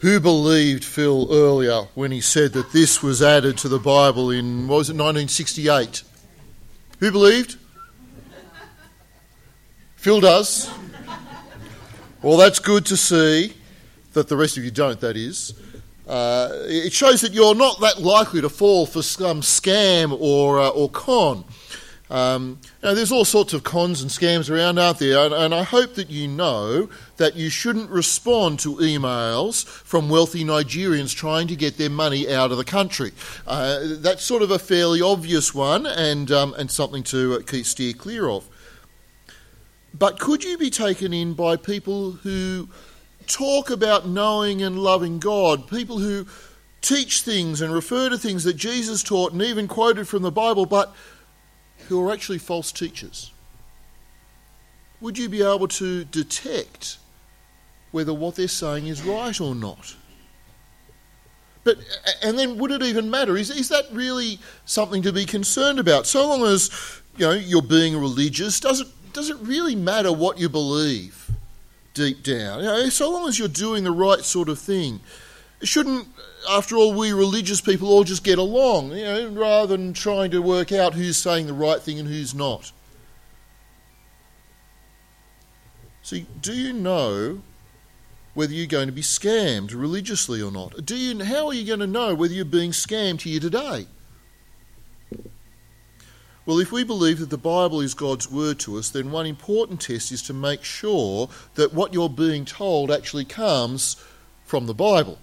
Who believed Phil earlier when he said that this was added to the Bible in, what was it, 1968? Who believed? Phil does. Well, that's good to see that the rest of you don't, that is. It shows that you're not that likely to fall for some scam or con. Now, there's all sorts of cons and scams around, aren't there? And I hope that you know that you shouldn't respond to emails from wealthy Nigerians trying to get their money out of the country. That's sort of a fairly obvious one and something to steer clear of. But could you be taken in by people who talk about knowing and loving God, people who teach things and refer to things that Jesus taught and even quoted from the Bible, but who are actually false teachers? Would you be able to detect whether what they're saying is right or not? But, and then would it even matter? Is that really something to be concerned about? So long as, you know, you're being religious, does it really matter what you believe deep down? You know, so long as you're doing the right sort of thing. Shouldn't, after all, we religious people all just get along, you know, rather than trying to work out who's saying the right thing and who's not? See, do you know whether you're going to be scammed religiously or not? How are you going to know whether you're being scammed here today? Well, if we believe that the Bible is God's word to us, then one important test is to make sure that what you're being told actually comes from the Bible.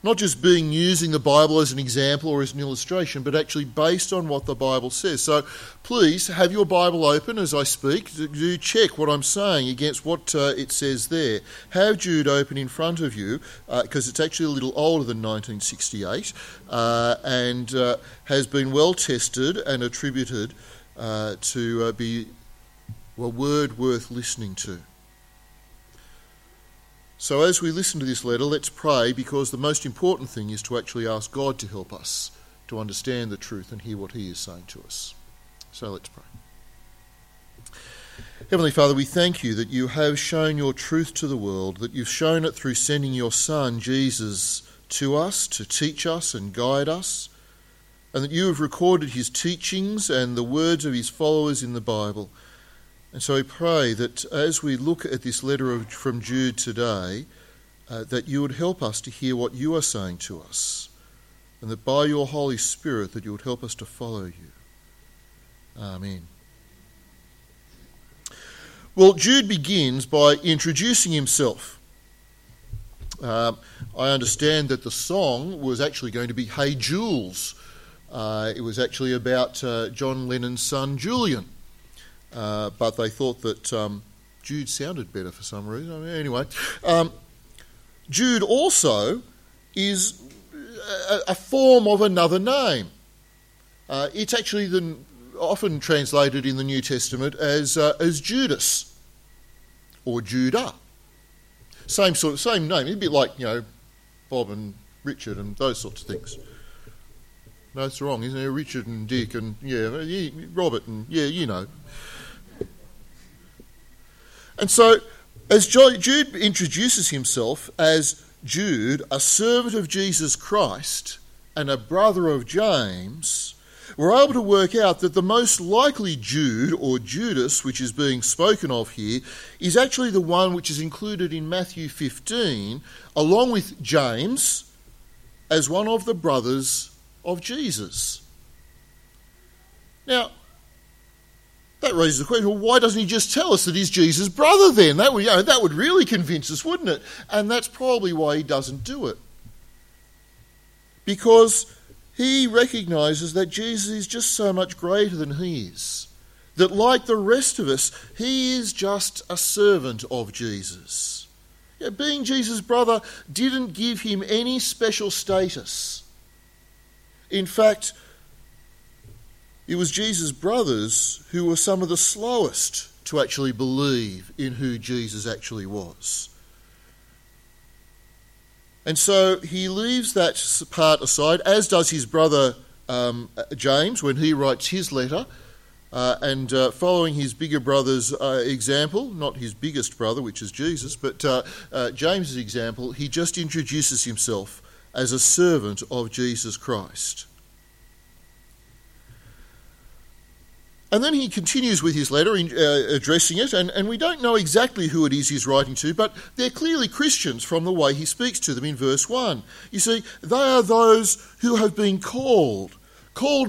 Not just using the Bible as an example or as an illustration, but actually based on what the Bible says. So please have your Bible open as I speak. Do check what I'm saying against what it says there. Have Jude open in front of you, because it's actually a little older than 1968 and has been well tested and attributed to be a word worth listening to. So as we listen to this letter, let's pray, because the most important thing is to actually ask God to help us to understand the truth and hear what he is saying to us. So let's pray. Heavenly Father, we thank you that you have shown your truth to the world, that you've shown it through sending your Son, Jesus, to us, to teach us and guide us, and that you have recorded his teachings and the words of his followers in the Bible. And so we pray that as we look at this letter from Jude today, that you would help us to hear what you are saying to us, and that by your Holy Spirit that you would help us to follow you. Amen. Well, Jude begins by introducing himself. I understand that the song was actually going to be Hey Jules. It was actually about John Lennon's son Julian. But they thought that Jude sounded better for some reason. Jude also is a form of another name. It's actually often translated in the New Testament as Judas or Judah. Same name. It's a bit like, you know, Bob and Richard and those sorts of things. No, it's wrong, isn't it? Richard and Dick and Robert and you know. And so, as Jude introduces himself as Jude, a servant of Jesus Christ and a brother of James, we're able to work out that the most likely Jude or Judas, which is being spoken of here, is actually the one which is included in Matthew 15, along with James, as one of the brothers of Jesus. Now, that raises the question, well, why doesn't he just tell us that he's Jesus' brother then? That would really convince us, wouldn't it? And that's probably why he doesn't do it. Because he recognises that Jesus is just so much greater than he is. That like the rest of us, he is just a servant of Jesus. Yeah, being Jesus' brother didn't give him any special status. In fact, it was Jesus' brothers who were some of the slowest to actually believe in who Jesus actually was. And so he leaves that part aside, as does his brother James when he writes his letter, Following his bigger brother's example, not his biggest brother, which is Jesus, but James's example, he just introduces himself as a servant of Jesus Christ. And then he continues with his letter, addressing it, and we don't know exactly who it is he's writing to, but they're clearly Christians from the way he speaks to them in verse 1. You see, they are those who have been called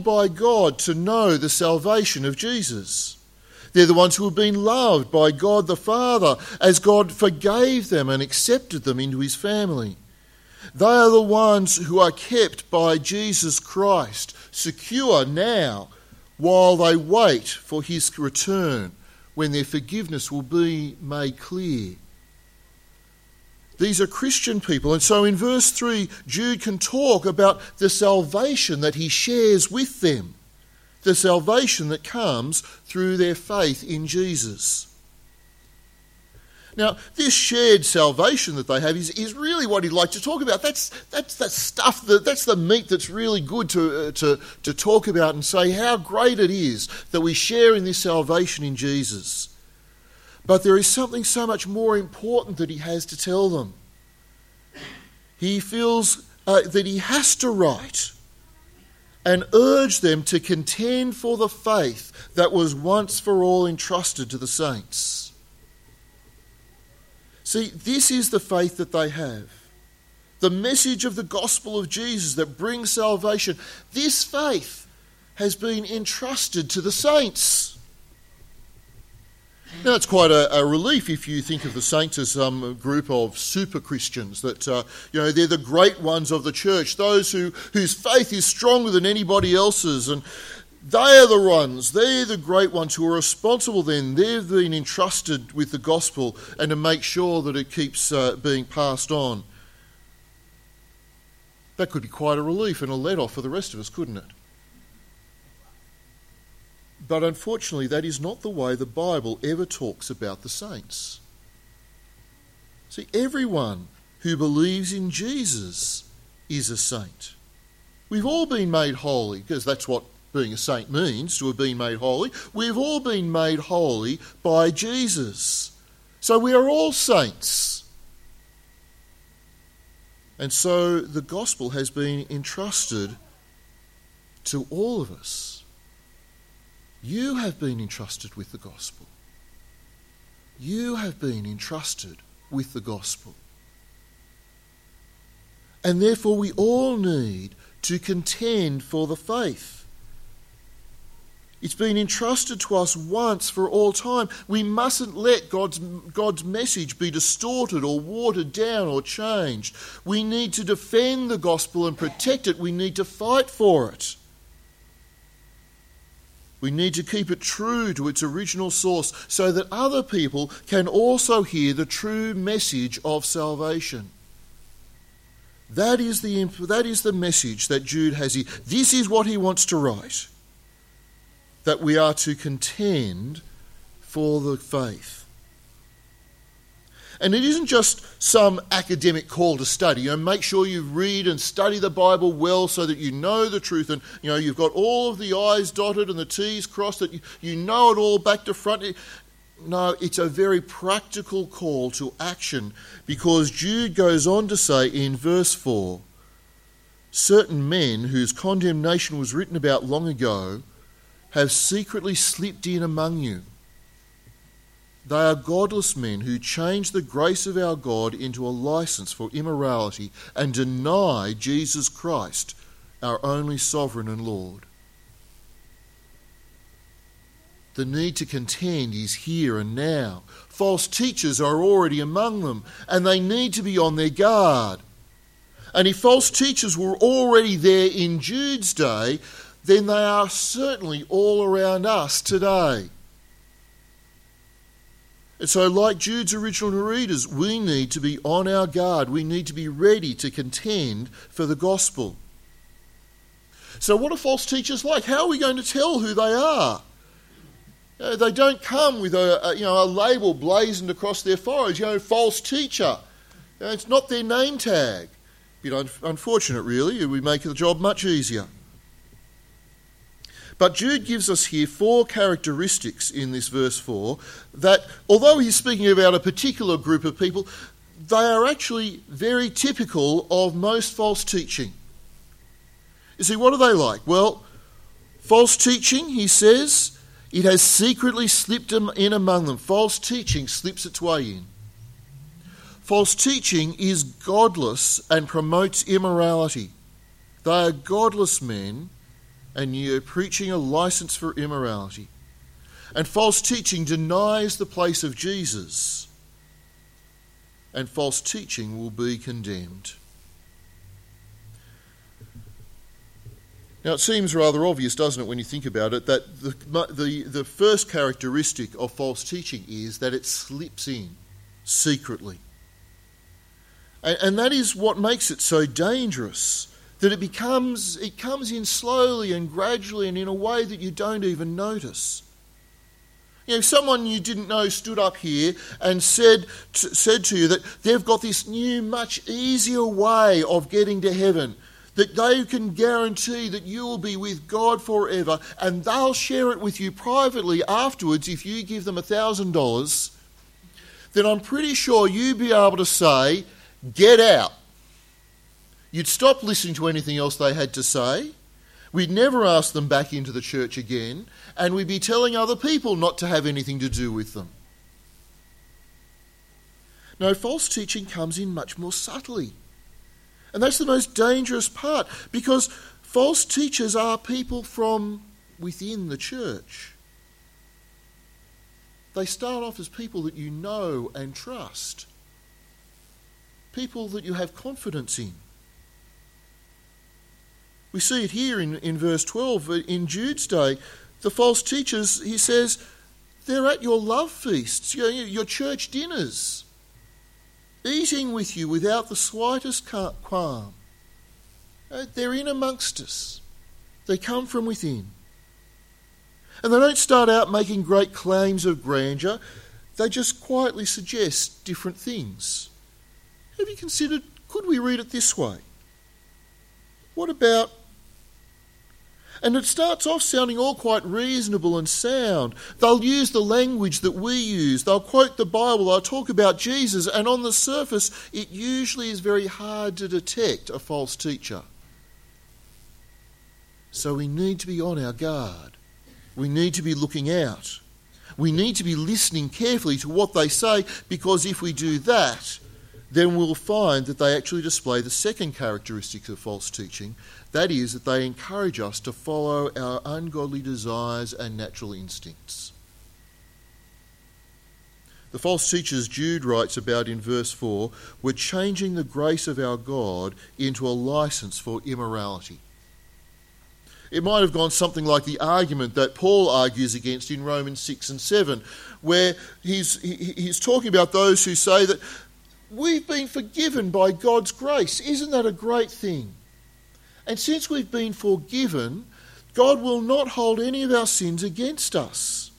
by God to know the salvation of Jesus. They're the ones who have been loved by God the Father as God forgave them and accepted them into his family. They are the ones who are kept by Jesus Christ, secure now, while they wait for his return, when their forgiveness will be made clear. These are Christian people, and so in verse 3, Jude can talk about the salvation that he shares with them, the salvation that comes through their faith in Jesus. Now, this shared salvation that they have is really what he'd like to talk about. That's the stuff, that's the meat that's really good to talk about and say how great it is that we share in this salvation in Jesus. But there is something so much more important that he has to tell them. He feels that he has to write and urge them to contend for the faith that was once for all entrusted to the saints. See, this is the faith that they have. The message of the gospel of Jesus that brings salvation. This faith has been entrusted to the saints. Now, it's quite a relief if you think of the saints as some group of super Christians, that they're the great ones of the church, those whose faith is stronger than anybody else's, and they're the great ones who are responsible then. They've been entrusted with the gospel and to make sure that it keeps being passed on. That could be quite a relief and a let-off for the rest of us, couldn't it? But unfortunately, that is not the way the Bible ever talks about the saints. See, everyone who believes in Jesus is a saint. We've all been made holy, because that's what being a saint means, to have been made holy. We've all been made holy by Jesus. So we are all saints. And so the gospel has been entrusted to all of us. You have been entrusted with the gospel. You have been entrusted with the gospel. And therefore we all need to contend for the faith. It's been entrusted to us once for all time. We mustn't let God's message be distorted or watered down or changed. We need to defend the gospel and protect it. We need to fight for it. We need to keep it true to its original source so that other people can also hear the true message of salvation. That is the message that Jude has here. This is what he wants to write. That we are to contend for the faith. And it isn't just some academic call to study. Make sure you read and study the Bible well so that you know the truth and you've got all of the I's dotted and the T's crossed, that you know it all back to front. No, it's a very practical call to action, because Jude goes on to say in verse 4, certain men whose condemnation was written about long ago have secretly slipped in among you. They are godless men who change the grace of our God into a license for immorality and deny Jesus Christ, our only sovereign and Lord. The need to contend is here and now. False teachers are already among them, and they need to be on their guard. And if false teachers were already there in Jude's day, then they are certainly all around us today. And so, like Jude's original readers, we need to be on our guard. We need to be ready to contend for the gospel. So what are false teachers like? How are we going to tell who they are? They don't come with a label blazoned across their foreheads, false teacher. It's not their name tag. Bit unfortunate, really. We make the job much easier. But Jude gives us here four characteristics in this verse 4 that, although he's speaking about a particular group of people, they are actually very typical of most false teaching. You see, what are they like? Well, false teaching, he says, it has secretly slipped in among them. False teaching slips its way in. False teaching is godless and promotes immorality. They are godless men, and you're preaching a license for immorality. And false teaching denies the place of Jesus. And false teaching will be condemned. Now, it seems rather obvious, doesn't it, when you think about it, that the first characteristic of false teaching is that it slips in secretly. And that is what makes it so dangerous, that it comes in slowly and gradually and in a way that you don't even notice. You know, if someone you didn't know stood up here and said to you that they've got this new, much easier way of getting to heaven, that they can guarantee that you'll be with God forever, and they'll share it with you privately afterwards if you give them $1,000, then I'm pretty sure you'd be able to say, "Get out." You'd stop listening to anything else they had to say. We'd never ask them back into the church again, and we'd be telling other people not to have anything to do with them. No, false teaching comes in much more subtly. And that's the most dangerous part, because false teachers are people from within the church. They start off as people that you know and trust, people that you have confidence in. We see it here in verse 12, in Jude's day. The false teachers, he says, they're at your love feasts, your church dinners, eating with you without the slightest qualm. They're in amongst us. They come from within. And they don't start out making great claims of grandeur. They just quietly suggest different things. Have you considered, could we read it this way? What about... And it starts off sounding all quite reasonable and sound. They'll use the language that we use. They'll quote the Bible. They'll talk about Jesus. And on the surface, it usually is very hard to detect a false teacher. So we need to be on our guard. We need to be looking out. We need to be listening carefully to what they say, because if we do that, then we'll find that they actually display the second characteristic of false teaching. That is, that they encourage us to follow our ungodly desires and natural instincts. The false teachers Jude writes about in verse 4 were changing the grace of our God into a license for immorality. It might have gone something like the argument that Paul argues against in Romans 6 and 7, where he's talking about those who say that we've been forgiven by God's grace. Isn't that a great thing? And since we've been forgiven, God will not hold any of our sins against us.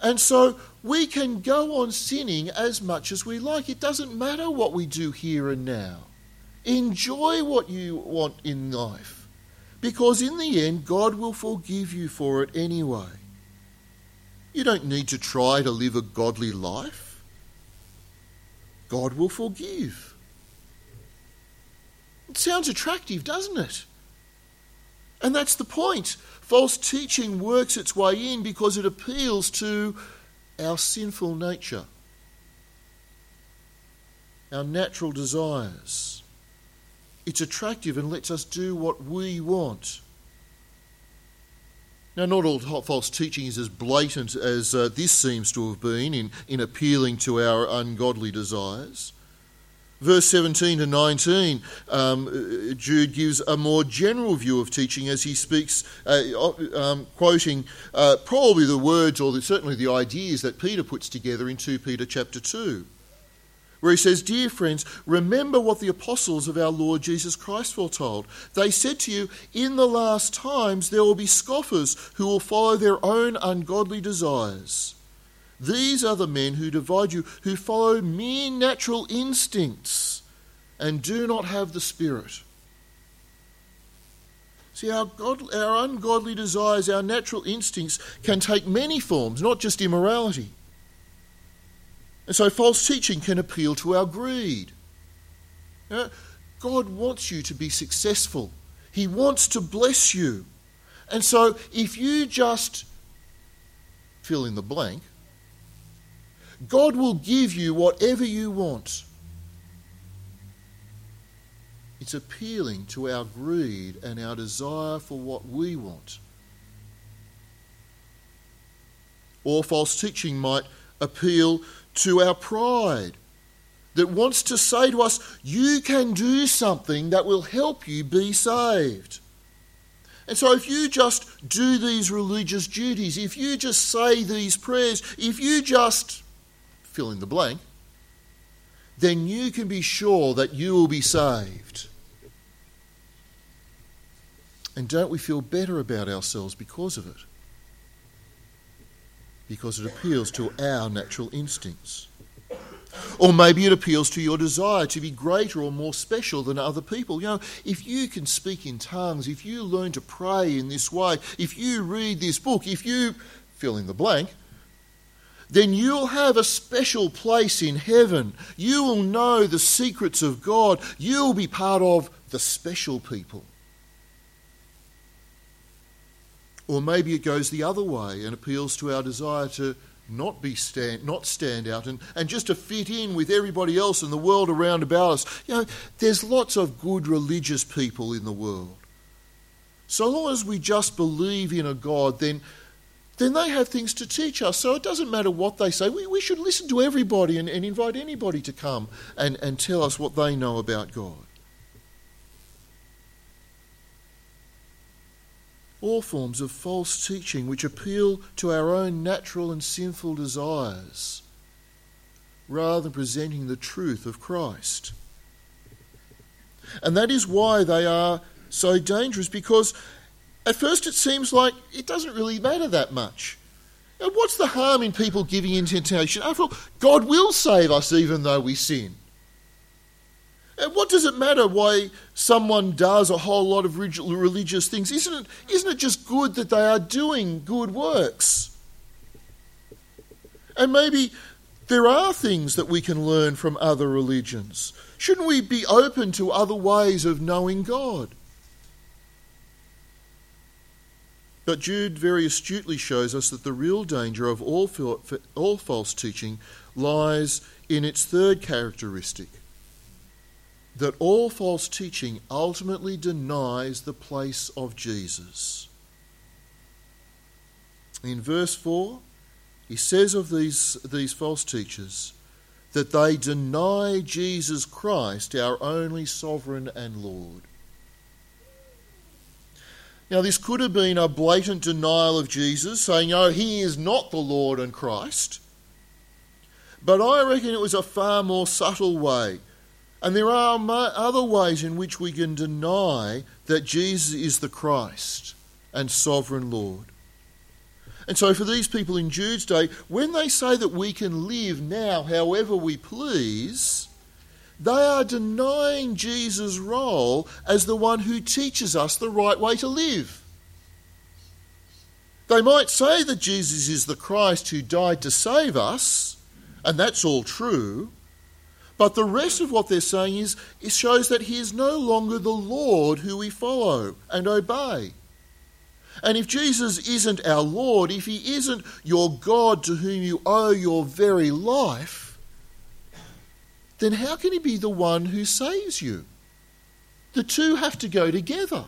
And so we can go on sinning as much as we like. It doesn't matter what we do here and now. Enjoy what you want in life, because in the end, God will forgive you for it anyway. You don't need to try to live a godly life. God will forgive. It sounds attractive, doesn't it? And that's the point. False teaching works its way in because it appeals to our sinful nature, our natural desires. It's attractive and lets us do what we want. Now, not all false teaching is as blatant as this seems to have been in appealing to our ungodly desires. Verse 17 to 19, Jude gives a more general view of teaching as he speaks, quoting probably the words or certainly the ideas that Peter puts together in 2 Peter chapter 2, where he says, "Dear friends, remember what the apostles of our Lord Jesus Christ foretold. They said to you, in the last times there will be scoffers who will follow their own ungodly desires. These are the men who divide you, who follow mere natural instincts and do not have the Spirit." See, our ungodly desires, our natural instincts can take many forms, not just immorality. And so false teaching can appeal to our greed. God wants you to be successful. He wants to bless you. And so if you just fill in the blank, God will give you whatever you want. It's appealing to our greed and our desire for what we want. Or false teaching might appeal to our pride that wants to say to us, you can do something that will help you be saved. And so if you just do these religious duties, if you just say these prayers, if you just fill in the blank, then you can be sure that you will be saved. And don't we feel better about ourselves because of it? Because it appeals to our natural instincts. Or maybe it appeals to your desire to be greater or more special than other people. You know, if you can speak in tongues, if you learn to pray in this way, if you read this book, if you fill in the blank, then you'll have a special place in heaven. You will know the secrets of God. You'll be part of the special people. Or maybe it goes the other way and appeals to our desire to not stand out and just to fit in with everybody else and the world around about us. You know, there's lots of good religious people in the world. So long as we just believe in a God, then they have things to teach us. So it doesn't matter what they say. We should listen to everybody and invite anybody to come and tell us what they know about God. All forms of false teaching which appeal to our own natural and sinful desires rather than presenting the truth of Christ. And that is why they are so dangerous, because at first it seems like it doesn't really matter that much. And what's the harm in people giving in to temptation? After all, God will save us even though we sin. And what does it matter why someone does a whole lot of religious things? Isn't it just good that they are doing good works? And maybe there are things that we can learn from other religions. Shouldn't we be open to other ways of knowing God? But Jude very astutely shows us that the real danger of all false teaching lies in its third characteristic, that all false teaching ultimately denies the place of Jesus. In verse 4, he says of these false teachers that they deny Jesus Christ, our only sovereign and Lord. Now, this could have been a blatant denial of Jesus, saying, no, he is not the Lord and Christ. But I reckon it was a far more subtle way. And there are other ways in which we can deny that Jesus is the Christ and sovereign Lord. And so for these people in Jude's day, when they say that we can live now however we please, they are denying Jesus' role as the one who teaches us the right way to live. They might say that Jesus is the Christ who died to save us, and that's all true. But the rest of what they're saying is, it shows that he is no longer the Lord who we follow and obey. And if Jesus isn't our Lord, if he isn't your God to whom you owe your very life, then how can he be the one who saves you? The two have to go together.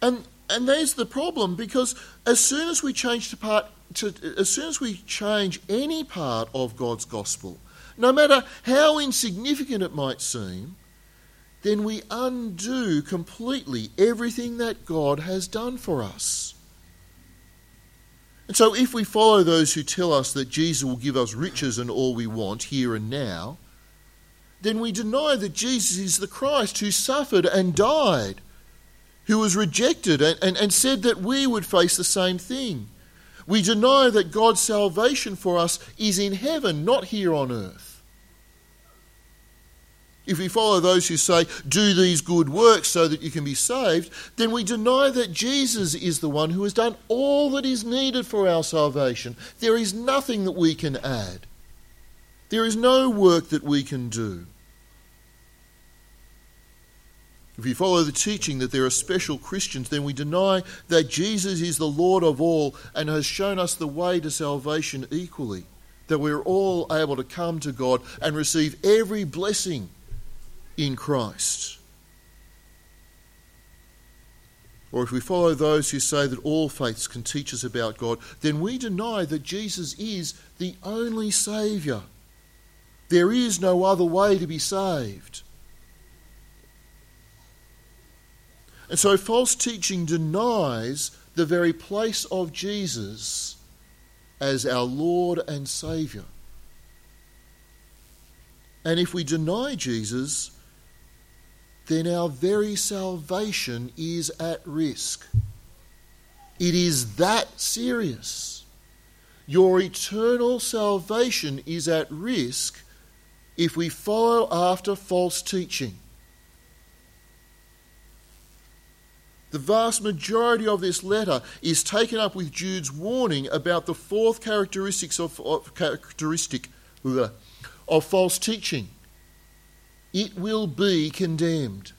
And there's the problem, because as soon as we change any part of God's gospel, no matter how insignificant it might seem, then we undo completely everything that God has done for us. And so if we follow those who tell us that Jesus will give us riches and all we want here and now, then we deny that Jesus is the Christ who suffered and died, who was rejected and said that we would face the same thing. We deny that God's salvation for us is in heaven, not here on earth. If we follow those who say, do these good works so that you can be saved, then we deny that Jesus is the one who has done all that is needed for our salvation. There is nothing that we can add. There is no work that we can do. If we follow the teaching that there are special Christians, then we deny that Jesus is the Lord of all and has shown us the way to salvation equally, that we're all able to come to God and receive every blessing in Christ. Or if we follow those who say that all faiths can teach us about God, then we deny that Jesus is the only Saviour. There is no other way to be saved. And so false teaching denies the very place of Jesus as our Lord and Saviour. And if we deny Jesus, then our very salvation is at risk. It is that serious. Your eternal salvation is at risk if we follow after false teaching. The vast majority of this letter is taken up with Jude's warning about the fourth characteristic of false teaching. It will be condemned.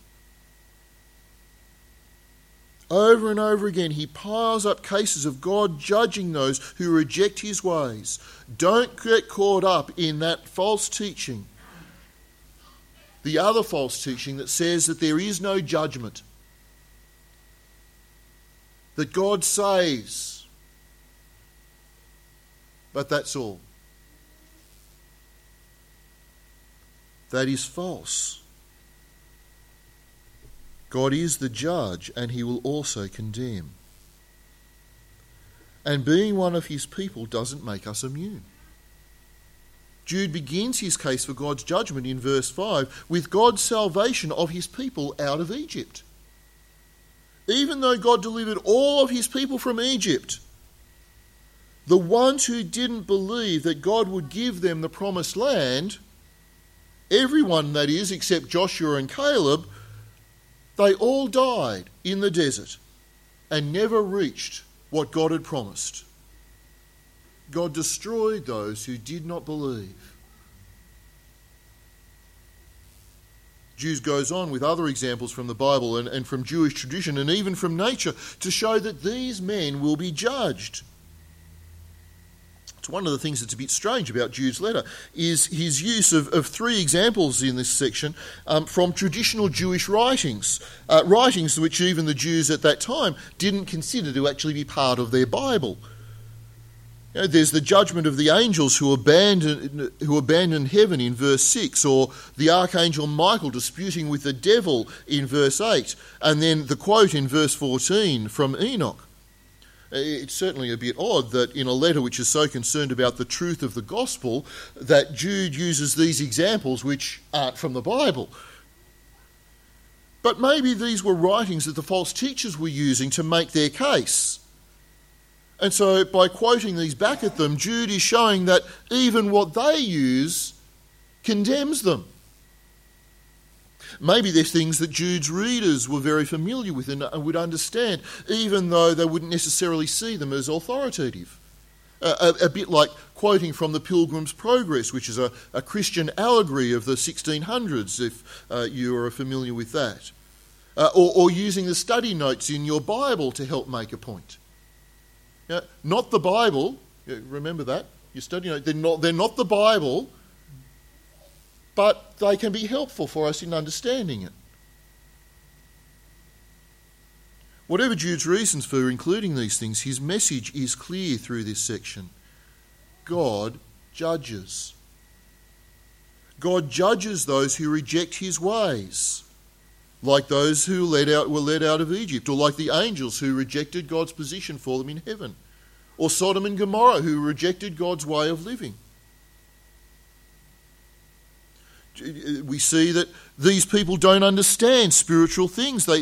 Over and over again, he piles up cases of God judging those who reject his ways. Don't get caught up in that false teaching. The other false teaching that says that there is no judgment, that God saves, but that's all. That is false. God is the judge, and he will also condemn. And being one of his people doesn't make us immune. Jude begins his case for God's judgment in verse 5 with God's salvation of his people out of Egypt. Even though God delivered all of his people from Egypt, the ones who didn't believe that God would give them the promised land, everyone that is except Joshua and Caleb, they all died in the desert and never reached what God had promised. God destroyed those who did not believe. Jude goes on with other examples from the Bible and from Jewish tradition and even from nature to show that these men will be judged. It's one of the things that's a bit strange about Jude's letter is his use of three examples in this section from traditional Jewish writings, writings which even the Jews at that time didn't consider to actually be part of their Bible. You know, there's the judgment of the angels who abandon heaven in verse 6, or the archangel Michael disputing with the devil in verse 8, and then the quote in verse 14 from Enoch. It's certainly a bit odd that in a letter which is so concerned about the truth of the gospel that Jude uses these examples which aren't from the Bible. But maybe these were writings that the false teachers were using to make their case. And so by quoting these back at them, Jude is showing that even what they use condemns them. Maybe they're things that Jude's readers were very familiar with and would understand, even though they wouldn't necessarily see them as authoritative. A bit like quoting from the Pilgrim's Progress, which is a Christian allegory of the 1600s, if you are familiar with that. Or using the study notes in your Bible to help make a point. You know, not the Bible, remember that, you're studying, they're not the Bible, but they can be helpful for us in understanding it. Whatever Jude's reasons for including these things, his message is clear through this section. God judges. God judges those who reject his ways, like those who were led out of Egypt, or like the angels who rejected God's position for them in heaven, or Sodom and Gomorrah who rejected God's way of living. We see that these people don't understand spiritual things. They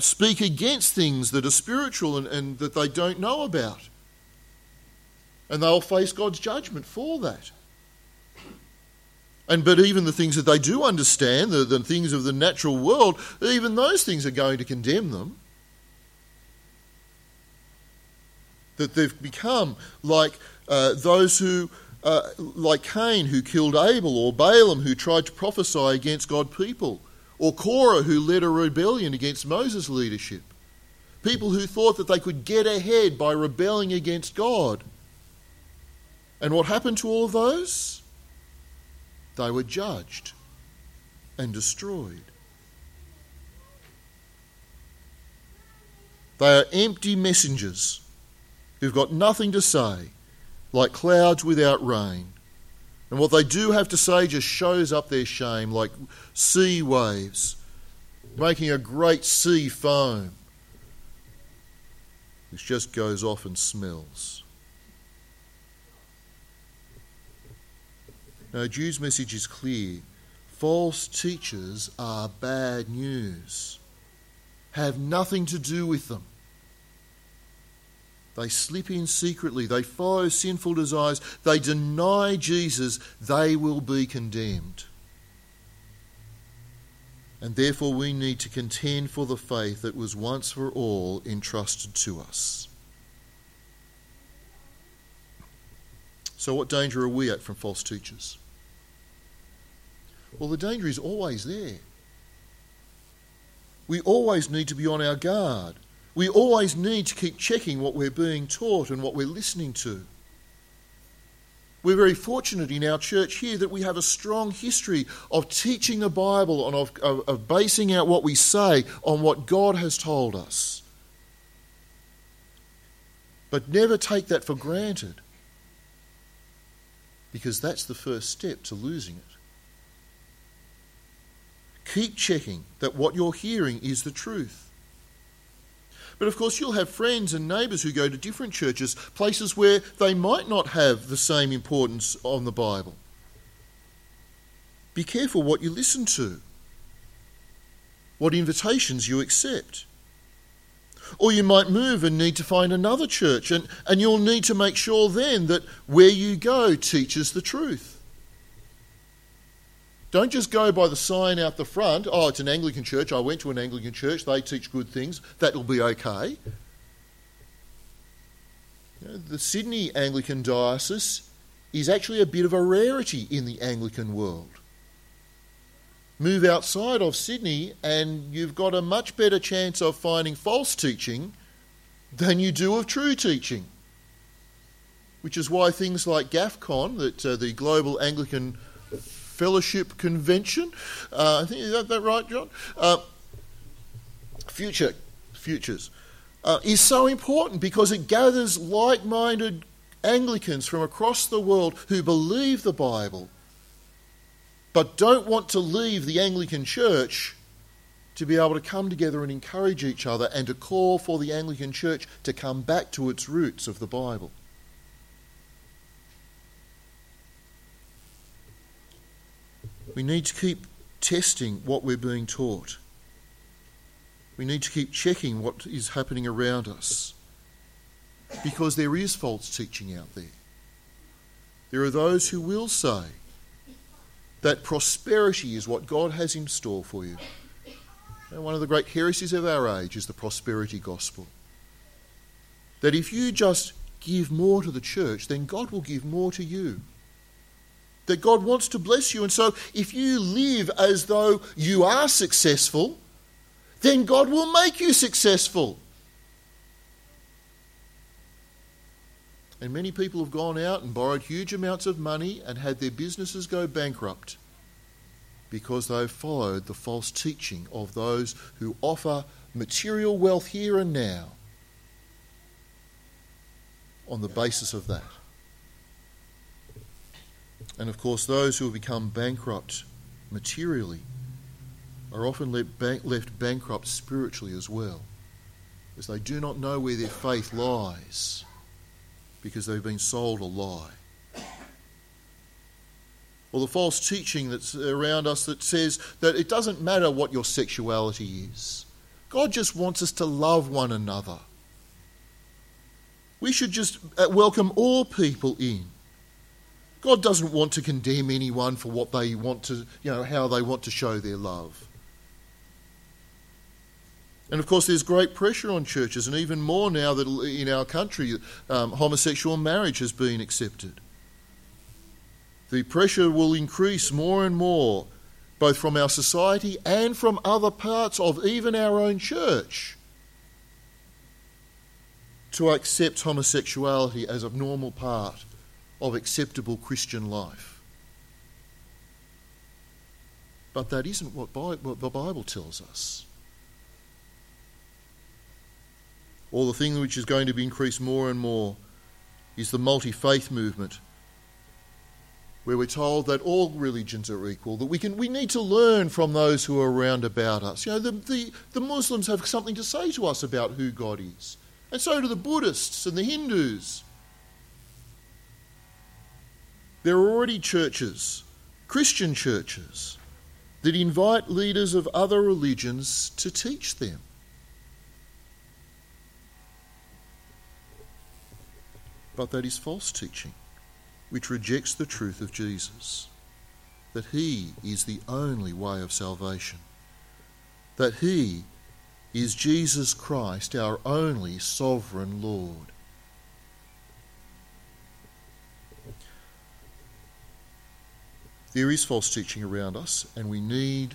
speak against things that are spiritual and that they don't know about, and they'll face God's judgment for that. But even the things that they do understand, the things of the natural world, even those things are going to condemn them. That they've become like those who, like Cain, who killed Abel, or Balaam, who tried to prophesy against God's people, or Korah, who led a rebellion against Moses' leadership. People who thought that they could get ahead by rebelling against God. And what happened to all of those? They were judged and destroyed. They are empty messengers who've got nothing to say, like clouds without rain. And what they do have to say just shows up their shame, like sea waves, making a great sea foam, which just goes off and smells. Now, Jude's message is clear. False teachers are bad news. Have nothing to do with them. They slip in secretly. They follow sinful desires. They deny Jesus. They will be condemned. And therefore we need to contend for the faith that was once for all entrusted to us. So what danger are we at from false teachers? Well, the danger is always there. We always need to be on our guard. We always need to keep checking what we're being taught and what we're listening to. We're very fortunate in our church here that we have a strong history of teaching the Bible and of basing out what we say on what God has told us. But never take that for granted, because that's the first step to losing it. Keep checking that what you're hearing is the truth. But of course you'll have friends and neighbours who go to different churches, places where they might not have the same importance on the Bible. Be careful what you listen to, what invitations you accept. Or you might move and need to find another church, and you'll need to make sure then that where you go teaches the truth. Don't just go by the sign out the front, oh, it's an Anglican church, I went to an Anglican church, they teach good things, that'll be okay. You know, the Sydney Anglican Diocese is actually a bit of a rarity in the Anglican world. Move outside of Sydney and you've got a much better chance of finding false teaching than you do of true teaching. Which is why things like GAFCON, the Global Anglican Fellowship Convention, I think, is that right, John? Futures is so important, because it gathers like-minded Anglicans from across the world who believe the Bible but don't want to leave the Anglican Church, to be able to come together and encourage each other and to call for the Anglican Church to come back to its roots of the Bible. We need to keep testing what we're being taught. We need to keep checking what is happening around us, because there is false teaching out there. There are those who will say that prosperity is what God has in store for you. And one of the great heresies of our age is the prosperity gospel. That if you just give more to the church, then God will give more to you. That God wants to bless you. And so if you live as though you are successful, then God will make you successful. And many people have gone out and borrowed huge amounts of money and had their businesses go bankrupt because they've followed the false teaching of those who offer material wealth here and now on the basis of that. And of course, those who have become bankrupt materially are often left bankrupt spiritually as well, as they do not know where their faith lies, because they've been sold a lie. Or the false teaching that's around us that says that it doesn't matter what your sexuality is. God just wants us to love one another. We should just welcome all people in. God doesn't want to condemn anyone for what they want to, you know, how they want to show their love. And of course, there's great pressure on churches, and even more now that in our country, homosexual marriage has been accepted. The pressure will increase more and more, both from our society and from other parts of even our own church, to accept homosexuality as a normal part of acceptable Christian life. But that isn't what the Bible tells us. Or the thing which is going to be increased more and more is the multi-faith movement, where we're told that all religions are equal, that we need to learn from those who are around about us. You know, the Muslims have something to say to us about who God is, and so do the Buddhists and the Hindus. There are already churches, Christian churches, that invite leaders of other religions to teach them. But that is false teaching, which rejects the truth of Jesus, that he is the only way of salvation, that he is Jesus Christ, our only sovereign Lord. There is false teaching around us, and we need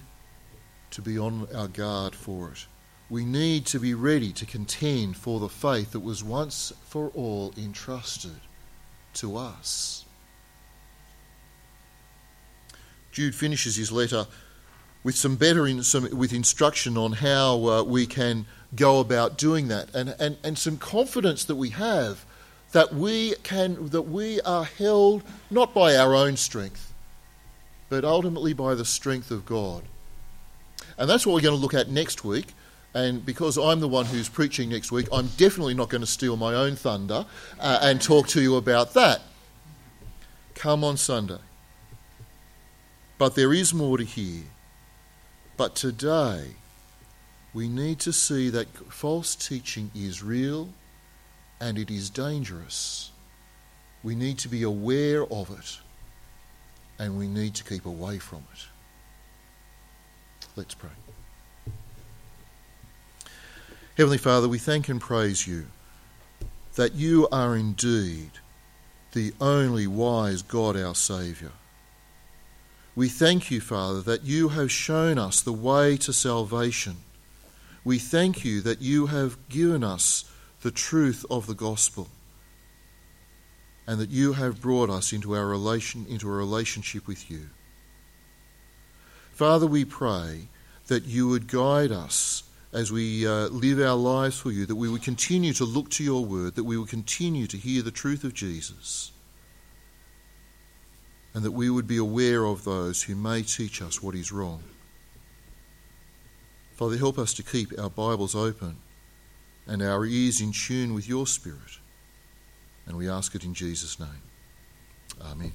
to be on our guard for it. We need to be ready to contend for the faith that was once for all entrusted to us. Jude finishes his letter with with instruction on how we can go about doing that, and some confidence that we have that we are held not by our own strength, but ultimately by the strength of God. And that's what we're going to look at next week. And because I'm the one who's preaching next week, I'm definitely not going to steal my own thunder and talk to you about that. Come on Sunday. But there is more to hear. But today, we need to see that false teaching is real and it is dangerous. We need to be aware of it, and we need to keep away from it. Let's pray. Heavenly Father, we thank and praise you that you are indeed the only wise God, our Saviour. We thank you, Father, that you have shown us the way to salvation. We thank you that you have given us the truth of the gospel, and that you have brought us into a relationship with you. Father, we pray that you would guide us as we live our lives for you, that we would continue to look to your word, that we would continue to hear the truth of Jesus, and that we would be aware of those who may teach us what is wrong. Father, help us to keep our Bibles open and our ears in tune with your Spirit. And we ask it in Jesus' name. Amen.